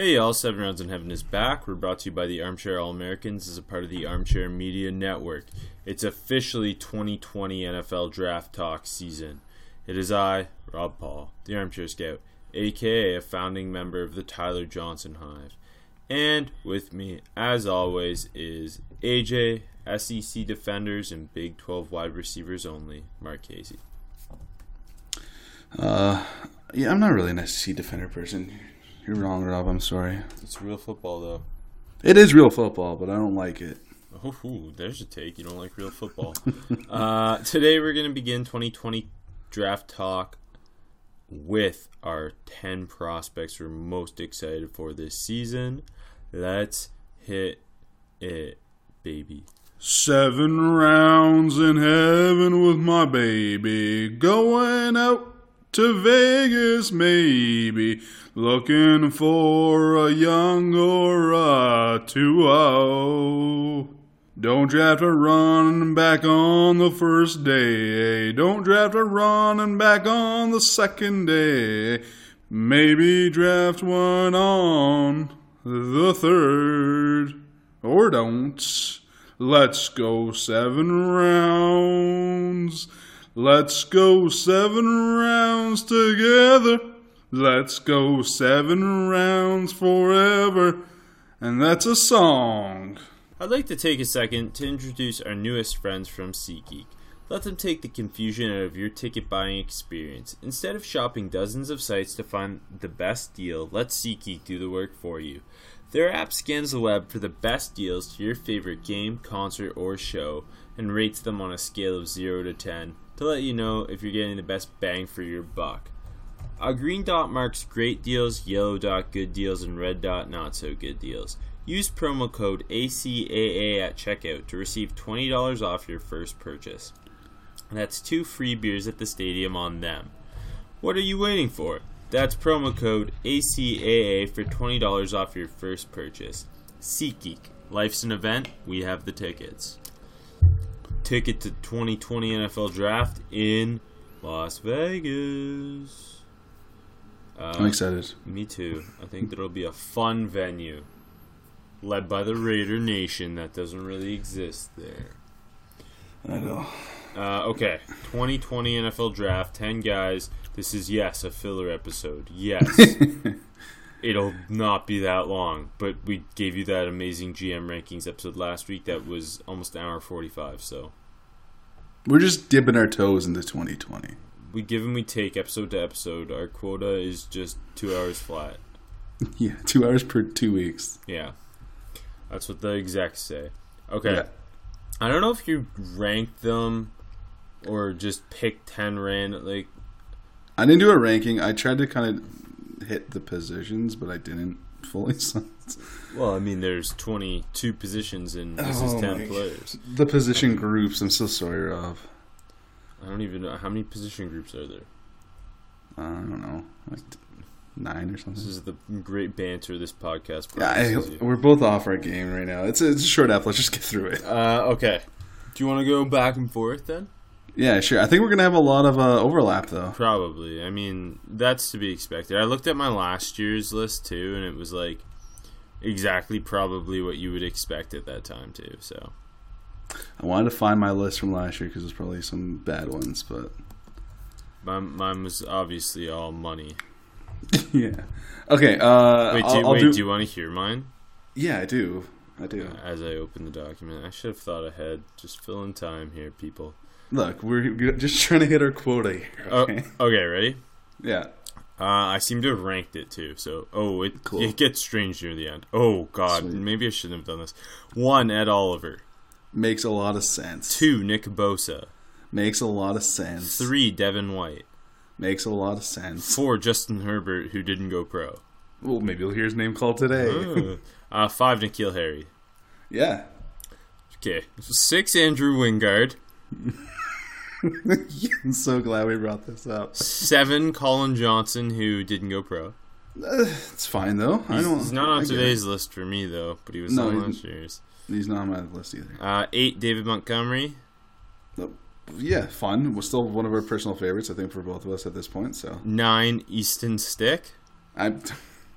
Hey y'all, 7 Rounds in Heaven is back. We're brought to you by the Armchair All-Americans as a part of the Armchair Media Network. It's officially 2020 NFL Draft Talk season. It is I, Rob Paul, the Armchair Scout, aka a founding member of the Tyler Johnson Hive. And with me, as always, is AJ, SEC defenders and Big 12 wide receivers only, Marchese. Yeah, I'm not really an SEC defender person. You're wrong, Rob. I'm sorry. It's real football, though. It is real football, but I don't like it. Oh, there's a take. You don't like real football. Today we're going to begin 2020 draft talk with our 10 prospects we're most excited for this season. Let's hit it, baby. 7 rounds in heaven with my baby. Going out to Vegas, maybe. Looking for a Young or a Tua. Don't draft a running back on the first day. Don't draft a running back on the second day. Maybe draft one on the third. Or don't. Let's go 7 rounds. Let's go 7 rounds together. Let's go 7 rounds forever. And that's a song. I'd like to take a second to introduce our newest friends from SeatGeek. Let them take the confusion out of your ticket buying experience. Instead of shopping dozens of sites to find the best deal, let SeatGeek do the work for you. Their app scans the web for the best deals to your favorite game, concert, or show, and rates them on a scale of 0 to 10 to let you know if you're getting the best bang for your buck. A green dot marks great deals, yellow dot good deals, and red dot not so good deals. Use promo code ACAA at checkout to receive $20 off your first purchase. That's 2 free beers at the stadium on them. What are you waiting for? That's promo code ACAA for $20 off your first purchase. SeatGeek. Life's an event. We have the tickets. Ticket to 2020 NFL Draft in Las Vegas. I'm excited. Me too. I think there'll be a fun venue led by the Raider Nation that doesn't really exist there. I know. Okay, 2020 NFL Draft, 10 guys. This is, yes, a filler episode. Yes. It'll not be that long, but we gave you that amazing GM rankings episode last week that was almost an hour 45, so. We're just dipping our toes into 2020. We give and we take episode to episode. Our quota is just 2 hours flat. Yeah, 2 hours per 2 weeks. Yeah. That's what the execs say. Okay. Yeah. I don't know if you ranked them or just picked 10 random. Like, I didn't do a ranking. I tried to kind of hit the positions, but I didn't fully. Well, I mean, there's 22 positions and this is 10 players. The position groups. I'm so sorry, Rob. I don't even know. How many position groups are there? I don't know. Like 9 or something. This is the great banter this podcast. Yeah, we're both off our game right now. It's a short app. Let's just get through it. Okay. Do you want to go back and forth then? Yeah, sure. I think we're going to have a lot of overlap, though. Probably. I mean, that's to be expected. I looked at my last year's list, too, and it was like exactly probably what you would expect at that time, too, so. I wanted to find my list from last year because there's probably some bad ones, but mine was obviously all money. Yeah. Okay. Do you want to hear mine? Yeah, I do. As I open the document, I should have thought ahead. Just fill in time here, people. Look, we're just trying to hit our quota here. Okay. Okay, ready? Yeah. I seem to have ranked it too, so it gets strange near the end. Oh God, sweet. Maybe I shouldn't have done this. 1, Ed Oliver. Makes a lot of sense. 2, Nick Bosa. Makes a lot of sense. 3, Devin White. Makes a lot of sense. 4, Justin Herbert, who didn't go pro. Well, maybe you'll hear his name called today. 5, N'Keal Harry. Yeah. Okay. 6, Andrew Wingard. I'm so glad we brought this up. 7, Colin Johnson, who didn't go pro. It's fine, though. He's not on today's list for me, though, but he was on last year's. He's not on my list either. 8, David Montgomery. Yeah, fun. We're still one of our personal favorites, I think, for both of us at this point. So 9, Easton Stick.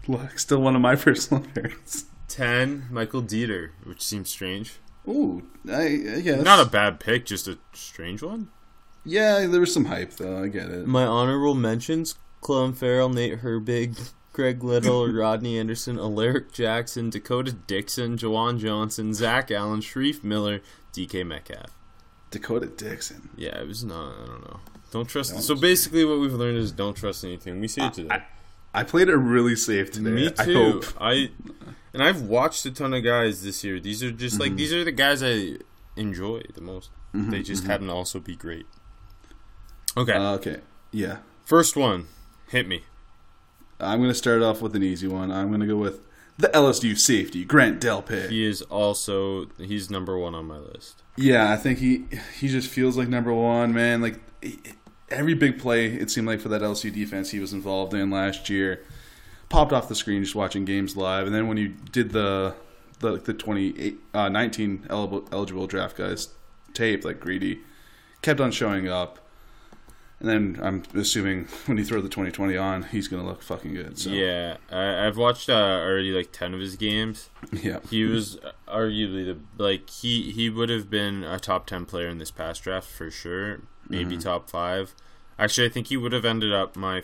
Look, still one of my personal favorites. 10, Michael Dieter, which seems strange. Ooh, I guess. Not a bad pick, just a strange one. Yeah, there was some hype, though. I get it. My honorable mentions, Clelin Ferrell, Nate Herbig, Greg Little, Rodney Anderson, Alaric Jackson, Dakota Dixon, Jawan Johnson, Zach Allen, Sharif Miller, DK Metcalf. Dakota Dixon. Yeah, it was not, I don't know. Don't trust. So basically what we've learned is don't trust anything. We see it today. I played it really safe today. Me too. I hope. And I've watched a ton of guys this year. These are just like, these are the guys I enjoy the most. Mm-hmm, they just happen to also be great. Okay. Okay. Yeah. First one. Hit me. I'm going to start off with an easy one. I'm going to go with the LSU safety, Grant Delpit. He is also, he's number one on my list. Yeah, I think he just feels like number one, man. Like every big play, it seemed like for that LSU defense he was involved in last year, popped off the screen just watching games live. And then when you did the 2019 eligible draft guys tape, like Greedy, kept on showing up. And then I'm assuming when you throw the 2020 on, he's going to look fucking good. So. Yeah. I've watched already like 10 of his games. Yeah. He was arguably he would have been a top 10 player in this past draft for sure. Maybe top 5. Actually, I think he would have ended up my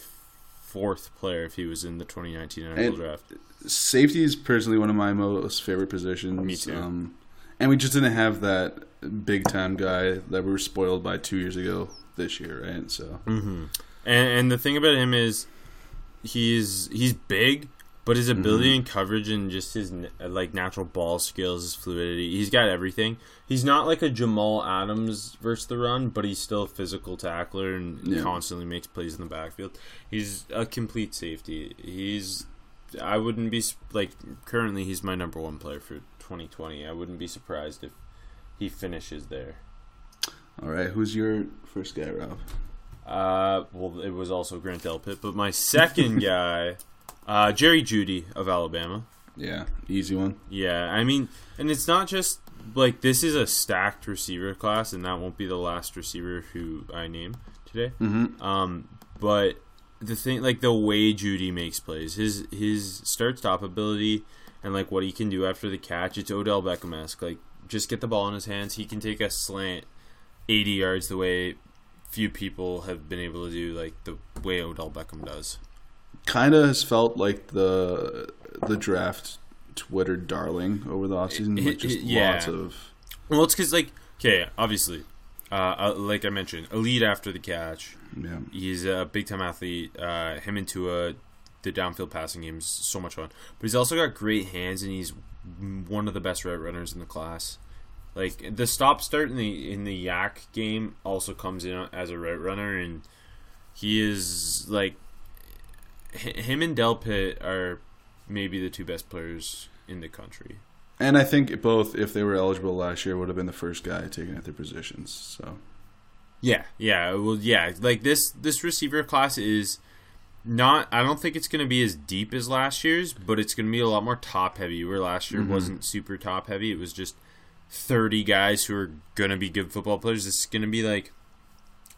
4th player if he was in the 2019 NFL draft. Safety is personally one of my most favorite positions. Me too. And we just didn't have that big-time guy that we were spoiled by 2 years ago. This year, right? So, and the thing about him is he's big, but his ability and coverage and just his like natural ball skills, his fluidity, he's got everything. He's not like a Jamal Adams versus the run, but he's still a physical tackler and constantly makes plays in the backfield. He's a complete safety. I wouldn't be like currently he's my number one player for 2020. I wouldn't be surprised if he finishes there. All right, who's your first guy, Rob? Well, it was also Grant Delpit, but my second guy, Jerry Jeudy of Alabama. Yeah, easy one. Yeah, I mean, and it's not just, like, this is a stacked receiver class, and that won't be the last receiver who I name today. But the thing, like, the way Jeudy makes plays, his start-stop ability and, like, what he can do after the catch, it's Odell Beckham-esque. Like, just get the ball in his hands. He can take a slant 80 yards the way few people have been able to do, like the way Odell Beckham does. Kind of has felt like the draft Twitter darling over the offseason. Lots of... Well, it's because, like, okay, obviously, like I mentioned, elite after the catch. Yeah. He's a big-time athlete. Him and Tua, the downfield passing game is so much fun. But he's also got great hands, and he's one of the best route runners in the class. Like, the stop start in the yak game also comes in as a route runner, and he is, like, him and Delpit are maybe the two best players in the country. And I think both, if they were eligible last year, would have been the first guy taken at their positions, so. Yeah, well, yeah, like, this receiver class is not, I don't think it's going to be as deep as last year's, but it's going to be a lot more top-heavy, where last year wasn't super top-heavy, it was just 30 guys who are going to be good football players. This is going to be like,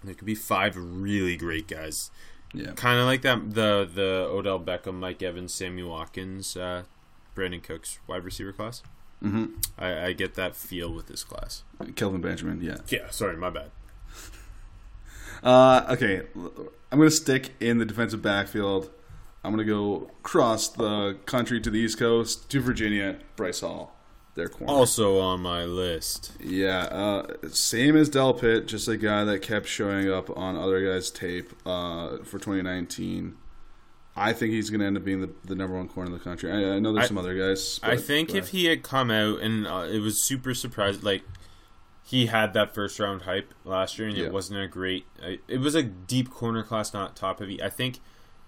there could be 5 really great guys. Yeah. Kind of like that, the Odell Beckham, Mike Evans, Sammy Watkins, Brandon Cooks wide receiver class. I get that feel with this class. Kelvin Benjamin, yeah. Yeah, sorry, my bad. Okay, I'm going to stick in the defensive backfield. I'm going to go across the country to the East Coast to Virginia, Bryce Hall. Also on my list. Yeah, same as Delpit, just a guy that kept showing up on other guys' tape for 2019. I think he's going to end up being the number one corner of the country. I know there's some other guys. But, I think if he had come out, and it was super surprising, like, he had that first-round hype last year, and it wasn't a great... It was a deep corner class, not top-heavy. I think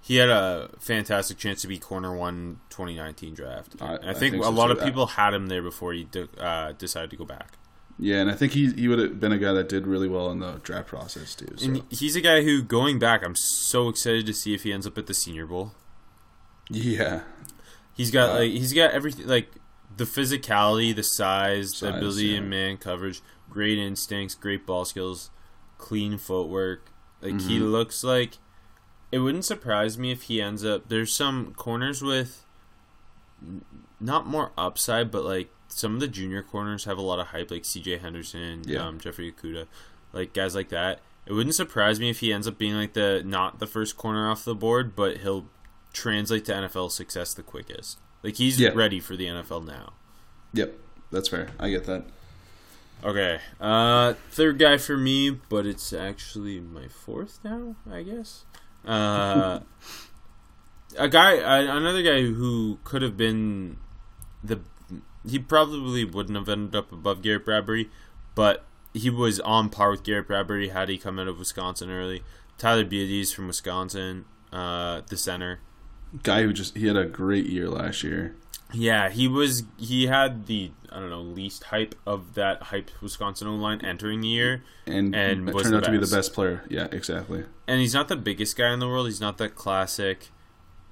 He had a fantastic chance to be corner one 2019 draft. I think a lot of people had him there before he decided to go back. Yeah, and I think he would have been a guy that did really well in the draft process, too. So. And he's a guy who, going back, I'm so excited to see if he ends up at the Senior Bowl. Yeah. He's got everything, like the physicality, the size, the ability in man coverage, great instincts, great ball skills, clean footwork. Like he looks like... It wouldn't surprise me if he ends up... There's some corners with not more upside, but like some of the junior corners have a lot of hype, like CJ Henderson, Jeffrey Okudah, like guys like that. It wouldn't surprise me if he ends up being like not the first corner off the board, but he'll translate to NFL success the quickest. Like he's ready for the NFL now. Yep, that's fair. I get that. Okay, third guy for me, but it's actually my fourth now, I guess. Another guy who could have been he probably wouldn't have ended up above Garrett Bradbury, but he was on par with Garrett Bradbury had he come out of Wisconsin early. Tyler Beatty's from Wisconsin, the center. Guy who he had a great year last year. Yeah, he had the least hype of that hyped Wisconsin O-line entering the year, and it turned out to be the best player. Yeah, exactly. And he's not the biggest guy in the world. He's not that classic,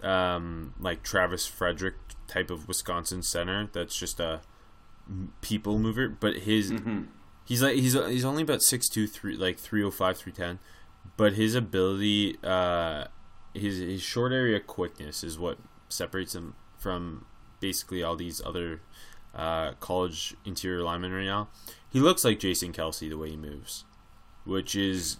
like Travis Frederick type of Wisconsin center. That's just a people mover. But he's only about 6'2", 305, 310. But his ability, his short area quickness is what separates him from basically all these other college interior linemen right now. He looks like Jason Kelsey the way he moves, which is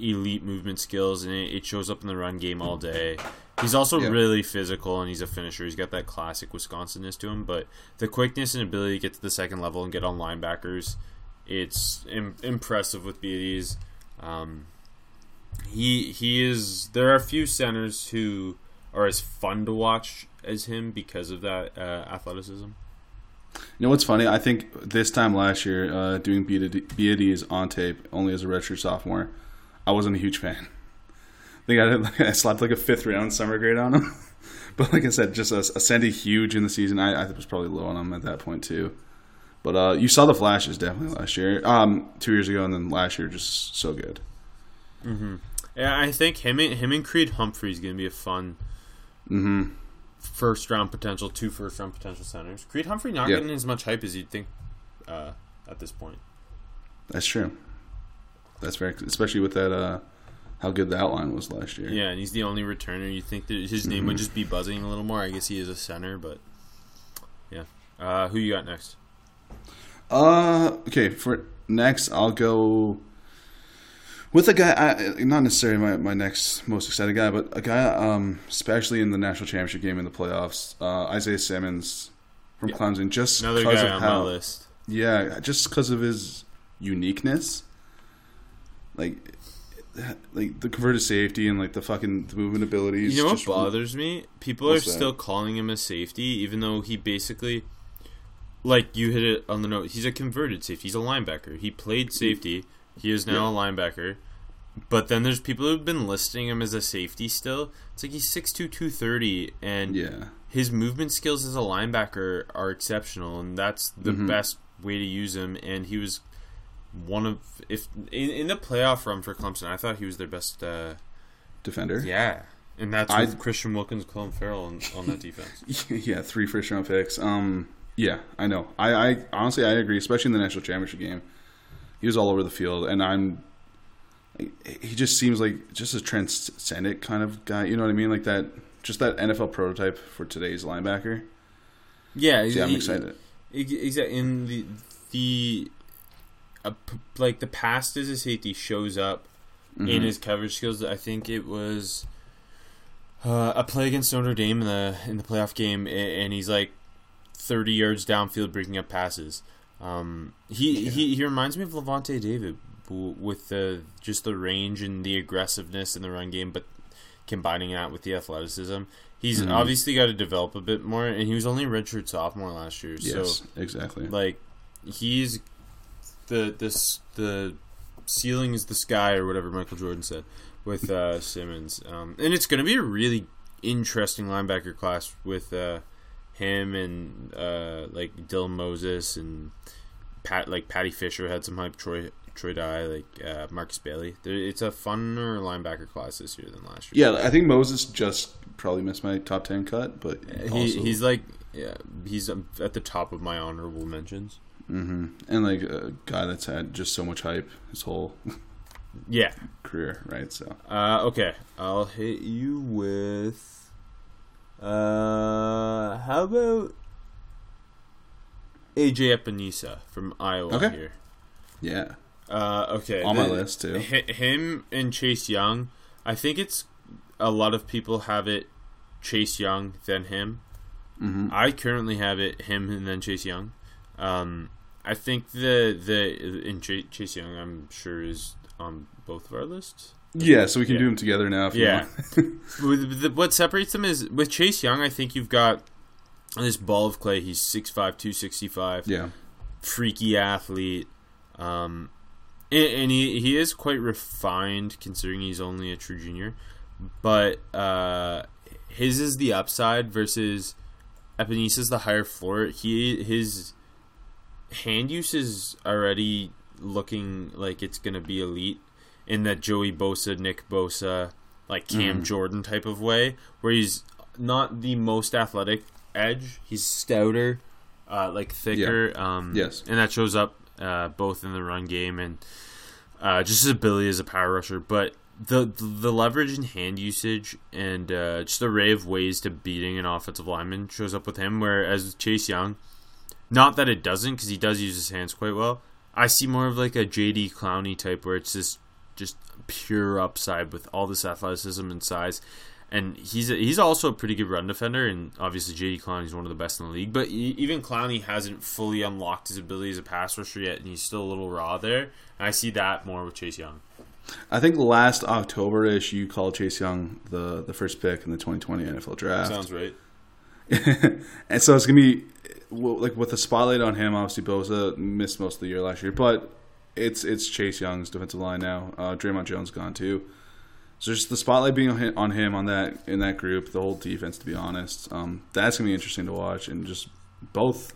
elite movement skills, and it shows up in the run game all day. He's also really physical, and he's a finisher. He's got that classic Wisconsinness to him, but the quickness and ability to get to the second level and get on linebackers, it's impressive with BDs. He is... There are a few centers who are as fun to watch as him because of that athleticism. You know what's funny? I think this time last year, doing BDs on tape only as a redshirt sophomore, I wasn't a huge fan. I think I slapped a 5th round summer grade on him. But like I said, just ascended huge in the season. I was probably low on him at that point too. But you saw the flashes definitely last year, 2 years ago, and then last year just so good. Mm-hmm. Yeah, I think him and Creed Humphrey is going to be a fun two first round potential centers. Creed Humphrey not getting as much hype as you'd think at this point. That's true. That's fair, especially with that how good the outline was last year. Yeah, and he's the only returner. You think that his name would just be buzzing a little more. I guess he is a center, but yeah. Who you got next? Okay, for next I'll go with a guy, not necessarily my next most excited guy, but a guy, especially in the national championship game in the playoffs, Isaiah Simmons from Clemson. Just another guy on my list. Yeah, just because of his uniqueness, like the converted safety and like the fucking movement abilities. You know what bothers me? People are still calling him a safety, even though he basically, like you hit it on the note, he's a converted safety. He's a linebacker. He played safety. He is now a linebacker. But then there's people who have been listing him as a safety still. It's like he's 6'2", 230, and his movement skills as a linebacker are exceptional, and that's the best way to use him. And he was one of... in the playoff run for Clemson, I thought he was their best... defender? Yeah. And that's with Christian Wilkins, Clelin Ferrell on that defense. Yeah, 3 first-round picks. Yeah, I know. I honestly, I agree, especially in the national championship game. He was all over the field, and he just seems like just a transcendent kind of guy. You know what I mean? Like that, just that NFL prototype for today's linebacker. Yeah, so I'm excited. Exactly. In the past as a safety shows up in his coverage skills. I think it was a play against Notre Dame in the playoff game, and he's 30 yards downfield breaking up passes. He reminds me of Levante David with just the range and the aggressiveness in the run game, but combining that with the athleticism. He's obviously got to develop a bit more, and he was only a redshirt sophomore last year. Yes, so, exactly. He's the ceiling is the sky or whatever Michael Jordan said. with Simmons. And it's going to be a really interesting linebacker class with him and like Dylan Moses and Patty Fisher had some hype. Troy Dye, Marcus Bailey. It's a funner linebacker class this year than last year. Yeah, I think Moses just probably missed my top 10 cut, but he's at the top of my honorable mentions. Mm-hmm. And a guy that's had just so much hype his whole career, right? So okay, I'll hit you with how about AJ Epinesa from Iowa here? Yeah. Okay. On my list, too. Him and Chase Young. I think it's a lot of people have it Chase Young, then him. Mm-hmm. I currently have it him and then Chase Young. I think Chase Young, I'm sure, is on both of our lists. Yeah, so we can do them together now if you want. What separates them is with Chase Young, I think you've got this ball of clay. He's 6'5", 265. Yeah. Freaky athlete. And he is quite refined considering he's only a true junior, but his is the upside versus Epinesa's the higher floor. His hand use is already looking like it's going to be elite in that Joey Bosa, Nick Bosa, Cam Jordan type of way, where he's not the most athletic edge. He's stouter, thicker. Yeah. And that shows up both in the run game and just his ability as a power rusher. But the leverage and hand usage and just the array of ways to beating an offensive lineman shows up with him, whereas Chase Young, not that it doesn't, because he does use his hands quite well. I see more of a J.D. Clowney type where it's just pure upside with all this athleticism and size. And he's also a pretty good run defender, and obviously J.D. Clowney is one of the best in the league. But even Clowney hasn't fully unlocked his ability as a pass rusher yet, and he's still a little raw there. And I see that more with Chase Young. I think last October-ish, you called Chase Young the first pick in the 2020 NFL Draft. Sounds right. And so it's going to be with the spotlight on him. Obviously, Bosa missed most of the year last year, but it's Chase Young's defensive line now. Draymond Jones gone too. So just the spotlight being on him in that group, the whole defense, to be honest, that's going to be interesting to watch. And just both,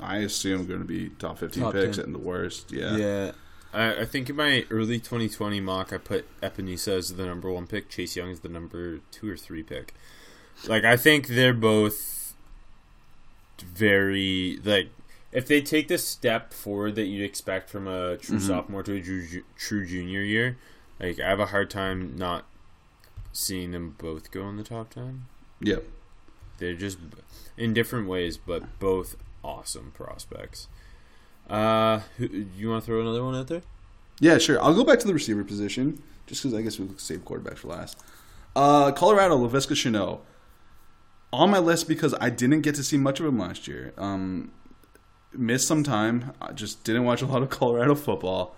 I assume, going to be top 15 top picks 10. At the worst. Yeah. Yeah. I think in my early 2020 mock, I put Epenesa as the number 1 pick, Chase Young as the number 2 or 3 pick. I think they're both very, if they take the step forward that you'd expect from a true sophomore to a true junior year, I have a hard time not seeing them both go in the top 10. Yeah. They're just in different ways, but both awesome prospects. You want to throw another one out there? Yeah, sure. I'll go back to the receiver position, just because I guess we'll save quarterback for last. Colorado, Laviska Shenault. On my list because I didn't get to see much of him last year. Missed some time. I just didn't watch a lot of Colorado football.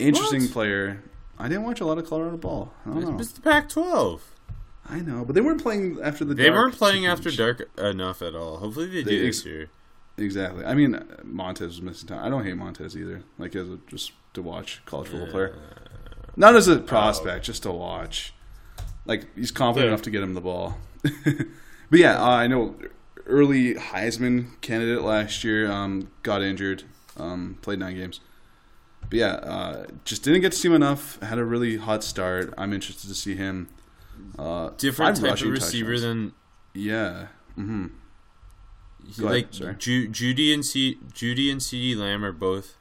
Interesting player. I didn't watch a lot of Colorado ball. I don't know. It's the Pac-12. I know, but they weren't playing after the dark. They weren't playing after dark enough at all. Hopefully they do this year. Exactly. I mean, Montez was missing time. I don't hate Montez either. Just to watch college football player. Not as a prospect, just to watch. He's confident enough to get him the ball. But yeah, I know early Heisman candidate last year, got injured, played 9 games. But yeah, just didn't get to see him enough. Had a really hot start. I'm interested to see him. Different type of receiver than... Yeah. Mm-hmm. Jeudy and CeeDee Lamb are both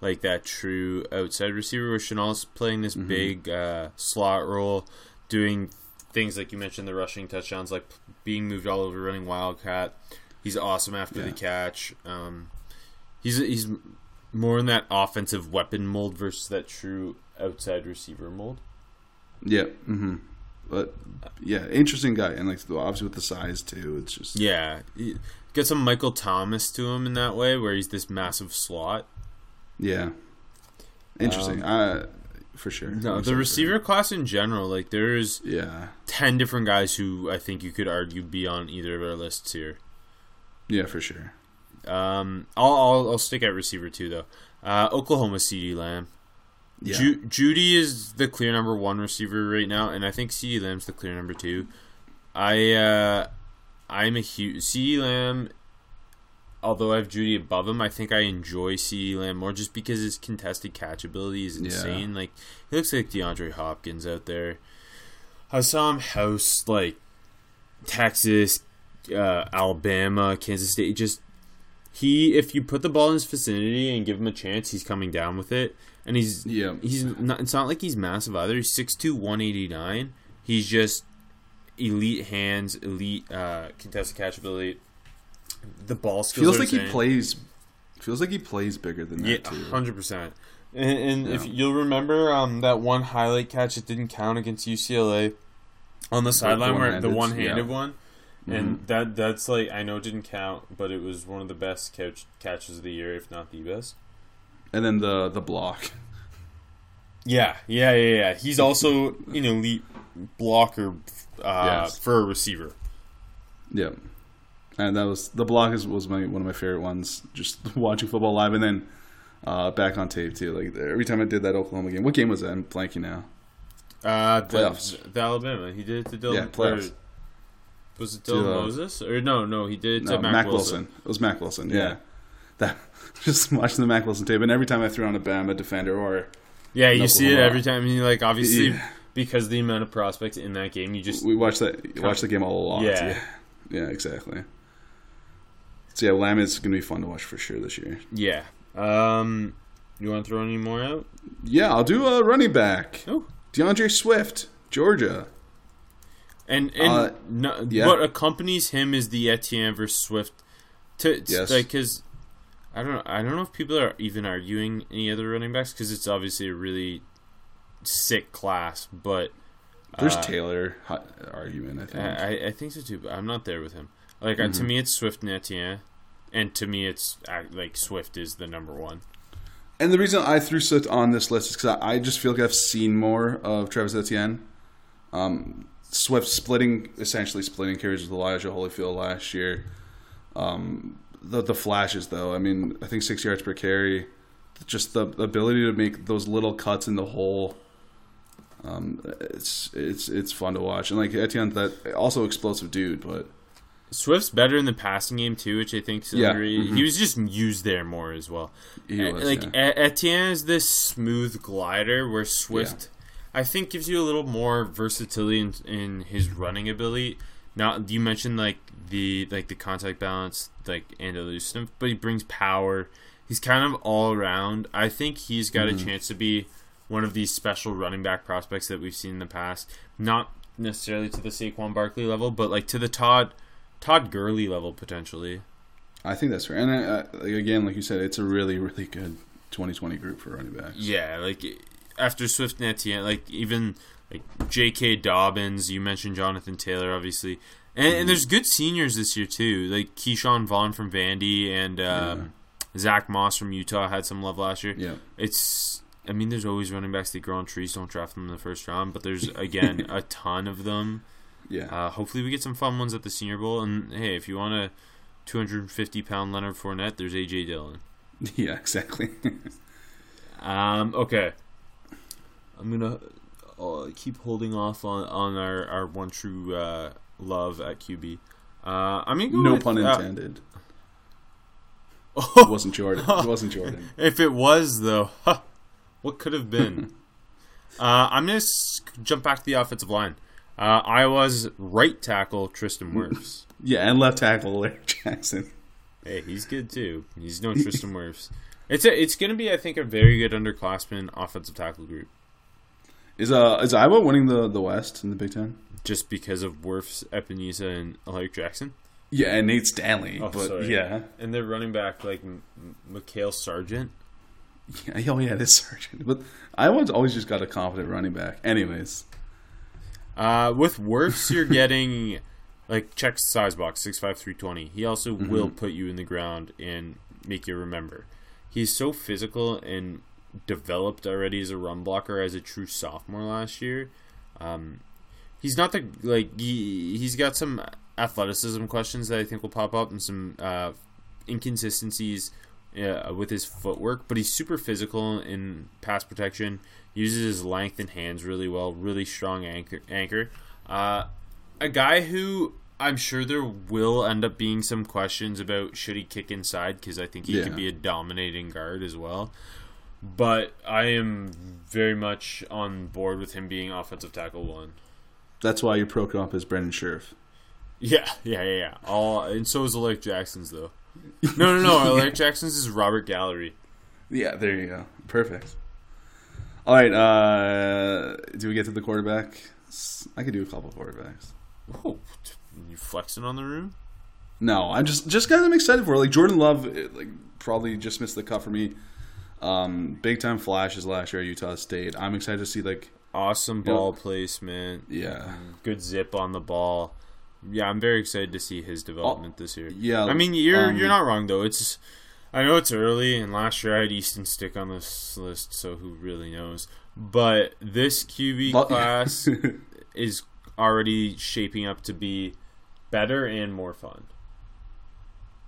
that true outside receiver, where Shenault's playing this big slot role, doing things like you mentioned, the rushing touchdowns, being moved all over, running wildcat. He's awesome after the catch. He's more in that offensive weapon mold versus that true outside receiver mold. Yeah. Mm-hmm. But yeah, interesting guy, and obviously with the size too, it's just he got some Michael Thomas to him in that way, where he's this massive slot. Yeah. Interesting. For sure. No, the receiver class in general, there's 10 different guys who I think you could argue be on either of our lists here. Yeah, for sure. I'll stick at receiver too, though. Oklahoma, CeeDee Lamb. Yeah. Jeudy is the clear number one receiver right now, and I think CeeDee Lamb's the clear number two. I'm a huge CeeDee Lamb. Although I have Jeudy above him, I think I enjoy CeeDee Lamb more just because his contested catch ability is insane. Yeah. Like, he looks like DeAndre Hopkins out there. I saw him host like Texas, Alabama, Kansas State. If you put the ball in his vicinity and give him a chance, he's coming down with it. And it's not like he's massive either. He's 6'2", 189. He's just elite hands, elite contested catch ability. The ball skills feels are like insane. Feels like he plays bigger than that, too. 100%. And if you'll remember that one highlight catch that didn't count against UCLA on the sideline, where the one-handed one. And that's like, I know it didn't count, but it was one of the best catches of the year, if not the best. And then the block. Yeah. He's also an elite blocker for a receiver. Yeah. And that was the block was one of my favorite ones, just watching football live, and then back on tape too. Like every time I did that Oklahoma game, what game was that? I'm blanking now. Playoffs. The Alabama. He did it to Dylan. Yeah, playoffs. Was it Dylan Moses? Or no, he did it to Mac Wilson. It was Mac Wilson. Yeah. That just watching the Mac Wilson tape, and every time I threw on a Bama defender or you see it every time. You like obviously because the amount of prospects in that game, we watched the game a lot. Yeah, exactly. So, Lamb is going to be fun to watch for sure this year. Yeah. You want to throw any more out? Yeah, I'll do a running back. Oh. DeAndre Swift, Georgia. And what accompanies him is the Etienne versus Swift. Because I don't know if people are even arguing any other running backs because it's obviously a really sick class, but there's Taylor argument, I think. I think so too, but I'm not there with him. Like to me, it's Swift and Etienne, and to me, it's like Swift is the number one. And the reason I threw Swift on this list is because I just feel like I've seen more of Travis Etienne. Swift essentially splitting carries with Elijah Holyfield last year. The flashes, though, I mean, I think 6 yards per carry, just the ability to make those little cuts in the hole. It's fun to watch, and like Etienne, that also explosive dude, but. Swift's better in the passing game too, which I think he was just used there more as well. Etienne is this smooth glider where Swift, I think, gives you a little more versatility in his running ability. Now you mentioned the contact balance and elusiveness, but he brings power. He's kind of all around. I think he's got a chance to be one of these special running back prospects that we've seen in the past. Not necessarily to the Saquon Barkley level, but like to the Todd Gurley level, potentially. I think that's fair. And again, like you said, it's a really, really good 2020 group for running backs. Yeah, like after Swift and Etienne, like even like J.K. Dobbins, you mentioned Jonathan Taylor, obviously. And there's good seniors this year, too. Like Keyshawn Vaughn from Vandy and Zach Moss from Utah had some love last year. Yeah. There's always running backs that grow on trees, don't draft them in the first round, but there's, again, a ton of them. Yeah. Hopefully we get some fun ones at the Senior Bowl. And, hey, if you want a 250-pound Leonard Fournette, there's A.J. Dillon. Yeah, exactly. Okay. I'm going to keep holding off on our one true love at QB. I'm going to go with... No pun intended. It wasn't Jordan. If it was, though, what could have been? I'm going to jump back to the offensive line. Iowa's right tackle, Tristan Wirfs. Yeah, and left tackle, Larry Jackson. Hey, he's good too. He's no Tristan Wirfs. It's going to be, I think, a very good underclassman offensive tackle group. Is Iowa winning the West in the Big Ten? Just because of Wirfs, Epenesa, and Larry Jackson? Yeah, and Nate Stanley. And their running back, like Mikael Sargent. Yeah, this Sargent. But Iowa's always just got a confident running back. Anyways. With Wirfs, you're getting, check size box, 6'5", 320. He also will put you in the ground and make you remember. He's so physical and developed already as a run blocker as a true sophomore last year. He's not he's got some athleticism questions that I think will pop up and some inconsistencies with his footwork, but he's super physical in pass protection, uses his length and hands really well, really strong anchor. A guy who I'm sure there will end up being some questions about should he kick inside, because I think he could be a dominating guard as well. But I am very much on board with him being offensive tackle one. That's why your pro comp is Brandon Scherff. Yeah. And so is Alaric Jackson's, though. No. Alaric Jackson's is Robert Gallery. Yeah, there you go. Perfect. All right. Do we get to the quarterback? I could do a couple quarterbacks. Oh, you flexing on the room? No, I'm just kind of excited for it. Like, Jordan Love probably just missed the cut for me. Big-time flashes last year at Utah State. I'm excited to see, awesome ball placement. Yeah. Good zip on the ball. Yeah, I'm very excited to see his development this year. Yeah. I mean, you're not wrong, though. I know it's early, and last year I had Easton Stick on this list, so who really knows. But this QB class is already shaping up to be better and more fun.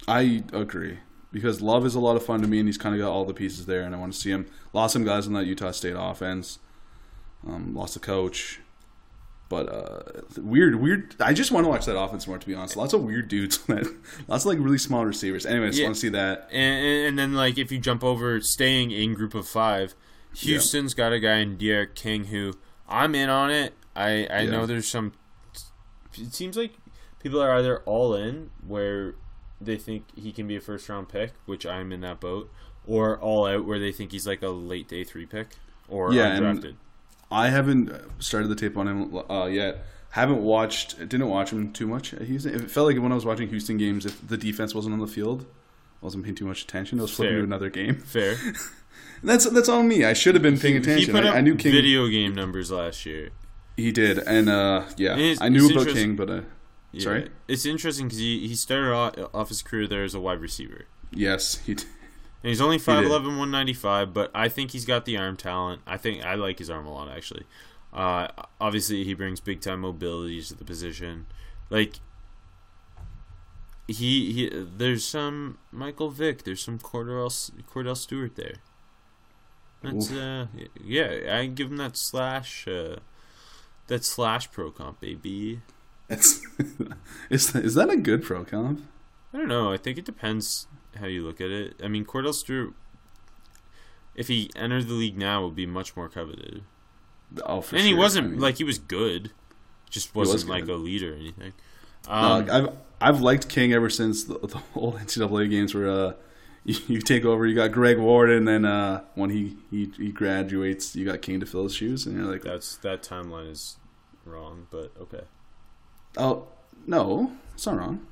I agree. Because Love is a lot of fun to me, and he's kind of got all the pieces there, and I want to see him. Lost some guys on that Utah State offense. Lost the coach. But weird. I just want to watch that offense more, to be honest. Lots of weird dudes. Lots of really small receivers. Anyway, I just want to see that. And then if you jump over, staying in group of five, Houston's got a guy in Derek King who I'm in on it. I know there's some – it seems like people are either all in where – they think he can be a first-round pick, which I'm in that boat, or all out where they think he's a late day 3 pick or undrafted. I haven't started the tape on him yet. Didn't watch him too much at Houston. It felt like when I was watching Houston games, if the defense wasn't on the field, I wasn't paying too much attention. I was flipping to another game. Fair. That's on me. I should have been paying attention. He put up I knew King video game numbers last year. He did, and I knew about King, but. Yeah. Sorry? It's interesting because he started off his career there as a wide receiver. Yes, he did. And he's only 5'11", 195, but I think he's got the arm talent. I like his arm a lot, actually. Obviously, he brings big-time mobility to the position. There's some Michael Vick. There's some Cordell Stewart there. That's, I give him that slash pro comp, baby. Is that a good pro comp? I don't know. I think it depends how you look at it. I mean, Cordell Stewart, if he entered the league now, would be much more coveted. Oh, for sure. And he wasn't he was good, just wasn't a leader or anything. I've liked King ever since the whole NCAA games where you take over. You got Greg Ward, and then when he graduates, you got King to fill his shoes, and you're like, that timeline is wrong, but okay. Oh, no. It's not wrong.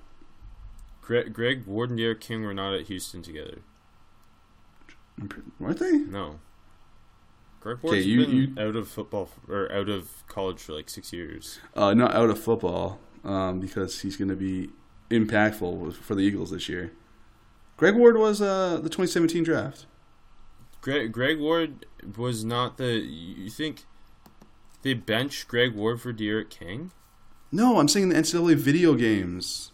Greg Ward and Derek King were not at Houston together. Weren't they? No. Greg Ward's been out of college for 6 years. Not out of football, because he's going to be impactful for the Eagles this year. Greg Ward was the 2017 draft. Greg Ward was not the... You think they benched Greg Ward for Derek King? No, I'm saying the NCAA video games.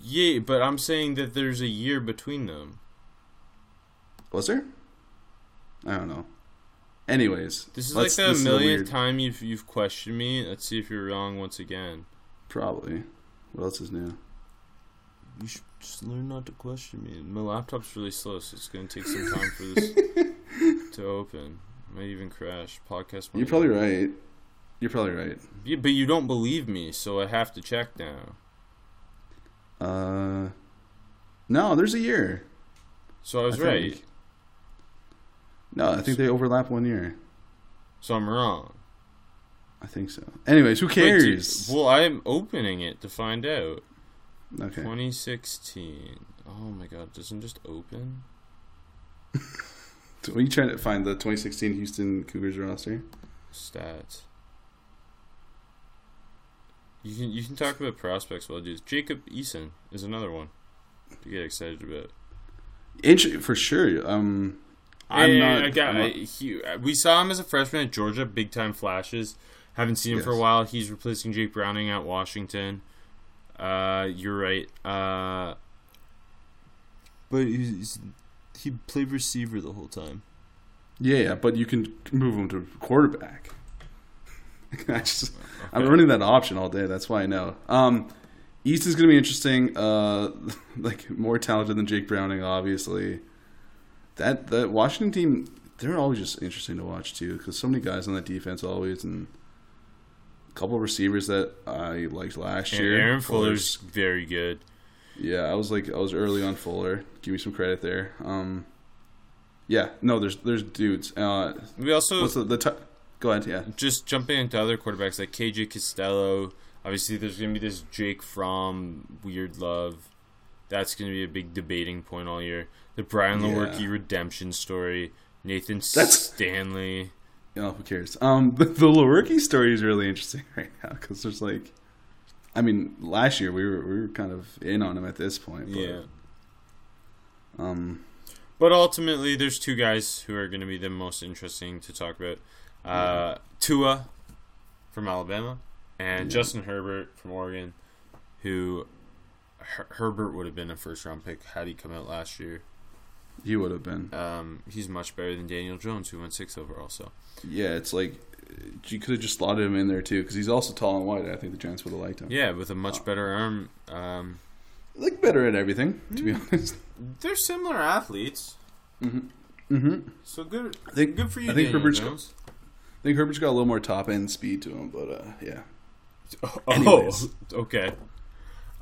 Yeah, but I'm saying that there's a year between them. Was there? I don't know. Anyways. This is the millionth time you've questioned me. Let's see if you're wrong once again. Probably. What else is new? You should just learn not to question me. My laptop's really slow, so it's going to take some time for this to open. It might even crash. Podcast. You're probably right. You're probably right. Yeah, but you don't believe me, so I have to check now. No, there's a year. So I was right. No, I think they overlap 1 year. So I'm wrong. I think so. Anyways, who cares? Well, I'm opening it to find out. Okay. 2016. Oh my God, doesn't it just open? So are you trying to find the 2016 Houston Cougars roster? Stats. You can talk about prospects while I do this. Jacob Eason is another one to get excited about. For sure. We saw him as a freshman at Georgia, big time flashes. Haven't seen him for a while. He's replacing Jake Browning at Washington. You're right. But he played receiver the whole time. Yeah, but you can move him to quarterback. I'm running that option all day. That's why I know. East is going to be interesting. Like more talented than Jake Browning, obviously. That Washington team, they're always just interesting to watch too, because so many guys on that defense always, and a couple of receivers that I liked last year. Aaron Fuller's very good. Yeah, I was early on Fuller. Give me some credit there. Yeah, no, there's dudes. We also what's the go ahead, yeah. Just jumping into other quarterbacks like KJ Costello. Obviously, there's going to be this Jake Fromm weird love. That's going to be a big debating point all year. The Brian Lewerke redemption story. Stanley. Oh, who cares? The Lewerke story is really interesting right now because there's like, I mean, last year we were kind of in on him at this point. But, yeah. But ultimately, there's two guys who are going to be the most interesting to talk about. Tua from Alabama and Justin Herbert from Oregon, who Herbert would have been a first-round pick had he come out last year. He would have been. He's much better than Daniel Jones, who went 6th overall. So yeah, it's like you could have just slotted him in there too because he's also tall and wide. I think the Giants would have liked him. Yeah, with a much better arm. Like better at everything, to be honest. They're similar athletes. Mm-hmm. Mm-hmm. So good. Good for you, Daniel Jones. I think Herbert's got a little more top-end speed to him, but, yeah. Anyways. Oh, okay.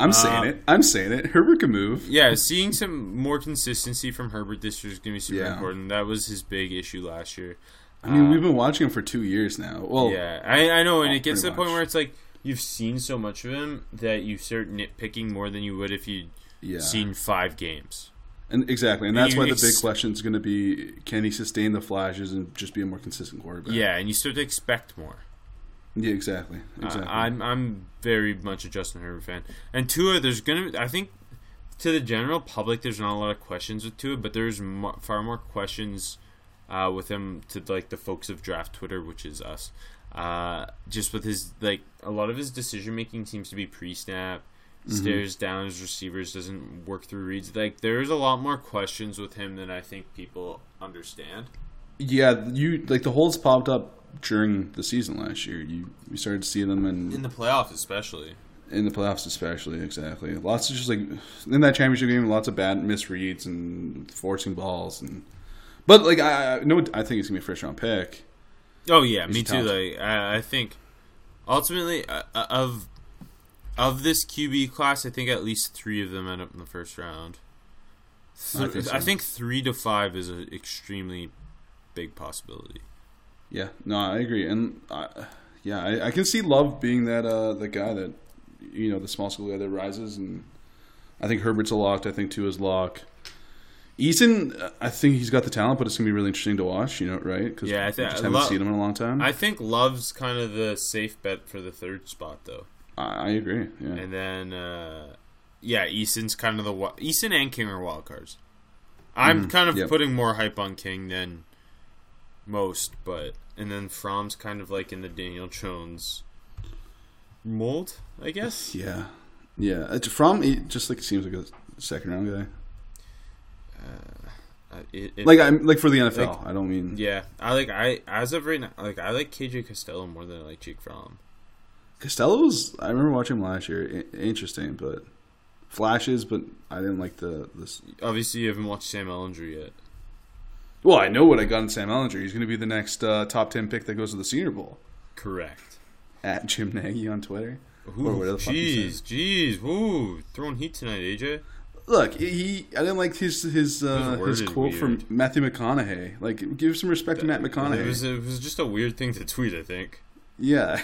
I'm saying it. Herbert can move. Yeah, seeing some more consistency from Herbert this year is going to be super important. That was his big issue last year. I mean, we've been watching him for 2 years now. Well, yeah, I know, and it gets to the point where it's like you've seen so much of him that you start nitpicking more than you would if you'd seen 5 games. And exactly, and that's why the big question is going to be: can he sustain the flashes and just be a more consistent quarterback? Yeah, and you start to expect more. Yeah, exactly. I'm very much a Justin Herbert fan, and Tua. There's gonna, I think, to the general public, there's not a lot of questions with Tua, but there's far more questions with him to like the folks of Draft Twitter, which is us. Just with his like a lot of his decision making seems to be pre-snap. Stares down his receivers, doesn't work through reads. Like, there's a lot more questions with him than I think people understand. Yeah, the holes popped up during the season last year. You started to see them in the playoffs especially. In the playoffs especially, exactly. Lots of just like in that championship game, lots of bad misreads and forcing balls but like I think he's gonna be a first round pick. Oh yeah, he's me talented. Too. Like I think ultimately Of this QB class, I think at least 3 of them end up in the first round. I think 3 to 5 is an extremely big possibility. Yeah, no, I agree, and I can see Love being that the guy that the small school guy that rises, and I think Herbert's a lock. I think Tua's lock. Easton, I think he's got the talent, but it's gonna be really interesting to watch. Right? Cause I just haven't seen him in a long time. I think Love's kind of the safe bet for the 3rd spot, though. I agree. Yeah. And then, Easton's kind of Easton and King are wild cards. I'm kind of putting more hype on King than most, and then Fromm's kind of like in the Daniel Jones mold, I guess. Yeah, yeah. Fromm just like seems like a 2nd round guy. I'm like for the NFL. Like, I don't mean. Yeah, I as of right now, like I like KJ Costello more than I like Jake Fromm. Costello's, I remember watching him last year. Interesting, but flashes. But I didn't like this. Obviously, you haven't watched Sam Ehlinger yet. Well, I know what I got in Sam Ehlinger. He's going to be the next top 10 pick that goes to the Senior Bowl. Correct. At Jim Nagy on Twitter. Jeez. Ooh, throwing heat tonight, AJ. Look, I didn't like his quote from Matthew McConaughey. Like, give some respect to Matt McConaughey. It was just a weird thing to tweet, I think. Yeah.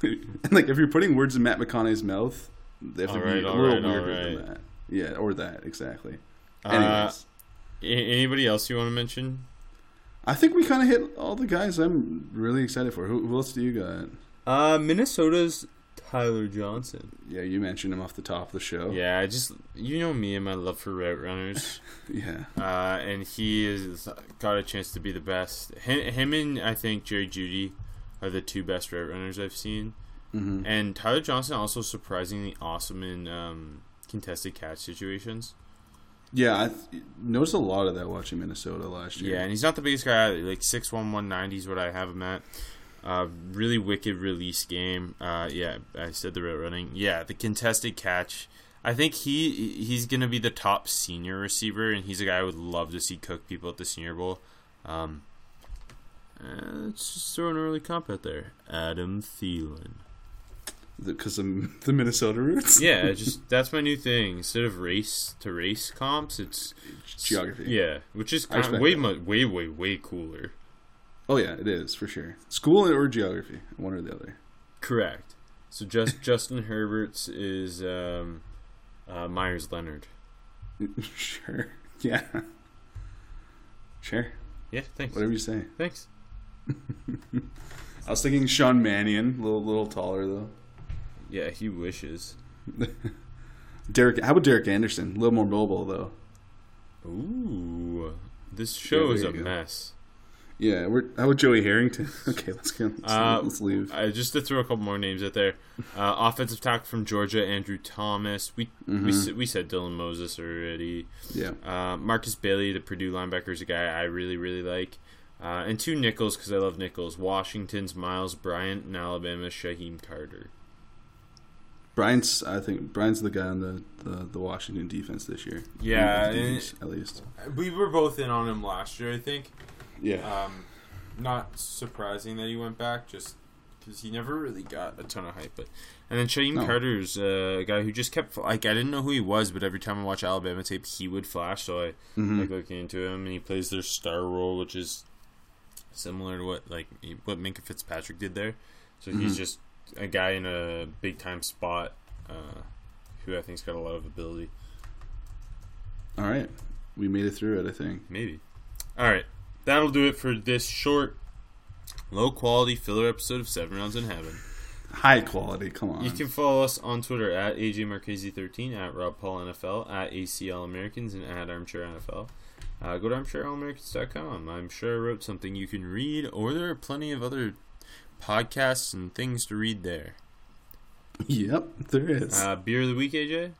And like, if you're putting words in Matt McConaughey's mouth, they have to be a little weirder than that. Yeah, or that, exactly. Anyways. Anybody else you want to mention? I think we kind of hit all the guys I'm really excited for. Who else do you got? Minnesota's Tyler Johnson. Yeah, you mentioned him off the top of the show. Yeah, you know me and my love for route runners. Yeah. And he has got a chance to be the best. Him and, I think, Jerry Jeudy are the 2 best route runners I've seen. Mm-hmm. And Tyler Johnson also surprisingly awesome in contested catch situations. Yeah, I noticed a lot of that watching Minnesota last year. Yeah, and he's not the biggest guy. Like 6'1", 190 is what I have him at. Really wicked release game. Yeah, I said the route running. Yeah, the contested catch. I think he's going to be the top senior receiver, and he's a guy I would love to see cook people at the Senior Bowl. Let's just throw an early comp out there. Adam Thielen. Because of the Minnesota roots? Yeah, just that's my new thing. Instead of race to race comps, it's geography. Yeah, which is kind of way cooler. Oh, yeah, it is, for sure. School or geography, one or the other. Correct. So Justin Herbert's is Myers Leonard. Sure. Yeah. Sure. Yeah, thanks. Whatever you say. Thanks. I was thinking Sean Mannion, a little taller, though. Yeah, he wishes. How about Derek Anderson? A little more mobile, though. Ooh. This show is a mess. Yeah, how about Joey Harrington? Okay, let's go. Let's leave. Just to throw a couple more names out there. Offensive tackle from Georgia, Andrew Thomas. We said Dylan Moses already. Yeah. Marcus Bailey, the Purdue linebacker, is a guy I really, really like. And two nickels, because I love nickels. Washington's Miles Bryant and Alabama's Shaheem Carter. Brian's the guy on the Washington defense this year. Yeah. At least. We were both in on him last year, I think. Yeah. Not surprising that he went back, just because he never really got a ton of hype. But and then Shaheem Carter's a guy who just kept I didn't know who he was, but every time I watch Alabama tape, he would flash. So I like looking into him, and he plays their star role, which is similar to what Minkah Fitzpatrick did there. So he's just a guy in a big time spot who I think's got a lot of ability. All right, we made it through it. I think maybe. All right. That'll do it for this short, low-quality filler episode of 7 Rounds in Heaven. High quality, come on. You can follow us on Twitter at AJ Marchese13, at Rob Paul NFL, at ACL Americans, and at Armchair NFL. Go to ArmchairAllAmericans.com. I'm sure I wrote something you can read, or there are plenty of other podcasts and things to read there. Yep, there is. Beer of the week, AJ?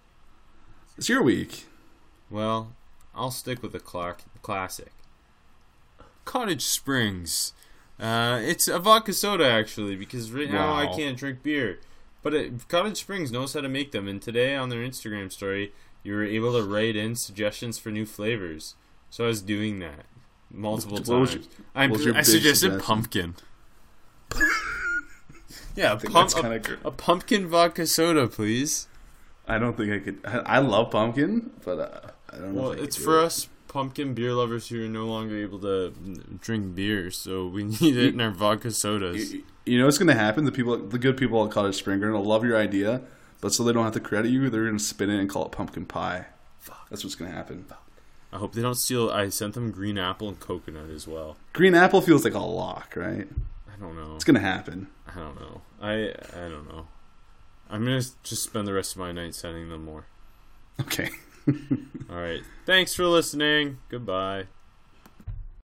It's your week. Well, I'll stick with the classic. Cottage Springs. It's a vodka soda, actually, because right now I can't drink beer. But Cottage Springs knows how to make them, and today on their Instagram story, you were able to write in suggestions for new flavors. So I was doing that multiple times. I suggested pumpkin. Yeah, a pumpkin vodka soda, please. I don't think I could. I love pumpkin, but I don't know. Well, it's for us pumpkin beer lovers who are no longer able to drink beer, so we need it in our vodka sodas. You know what's going to happen? The good people at Cottage Spring are going to love your idea, but so they don't have to credit you, they're going to spin it and call it pumpkin pie. Fuck. That's what's going to happen. I hope they don't steal. I sent them green apple and coconut as well. Green apple feels like a lock, right? I don't know. It's going to happen. I don't know. I don't know. I'm going to just spend the rest of my night sending them more. Okay. All right. Thanks for listening. Goodbye.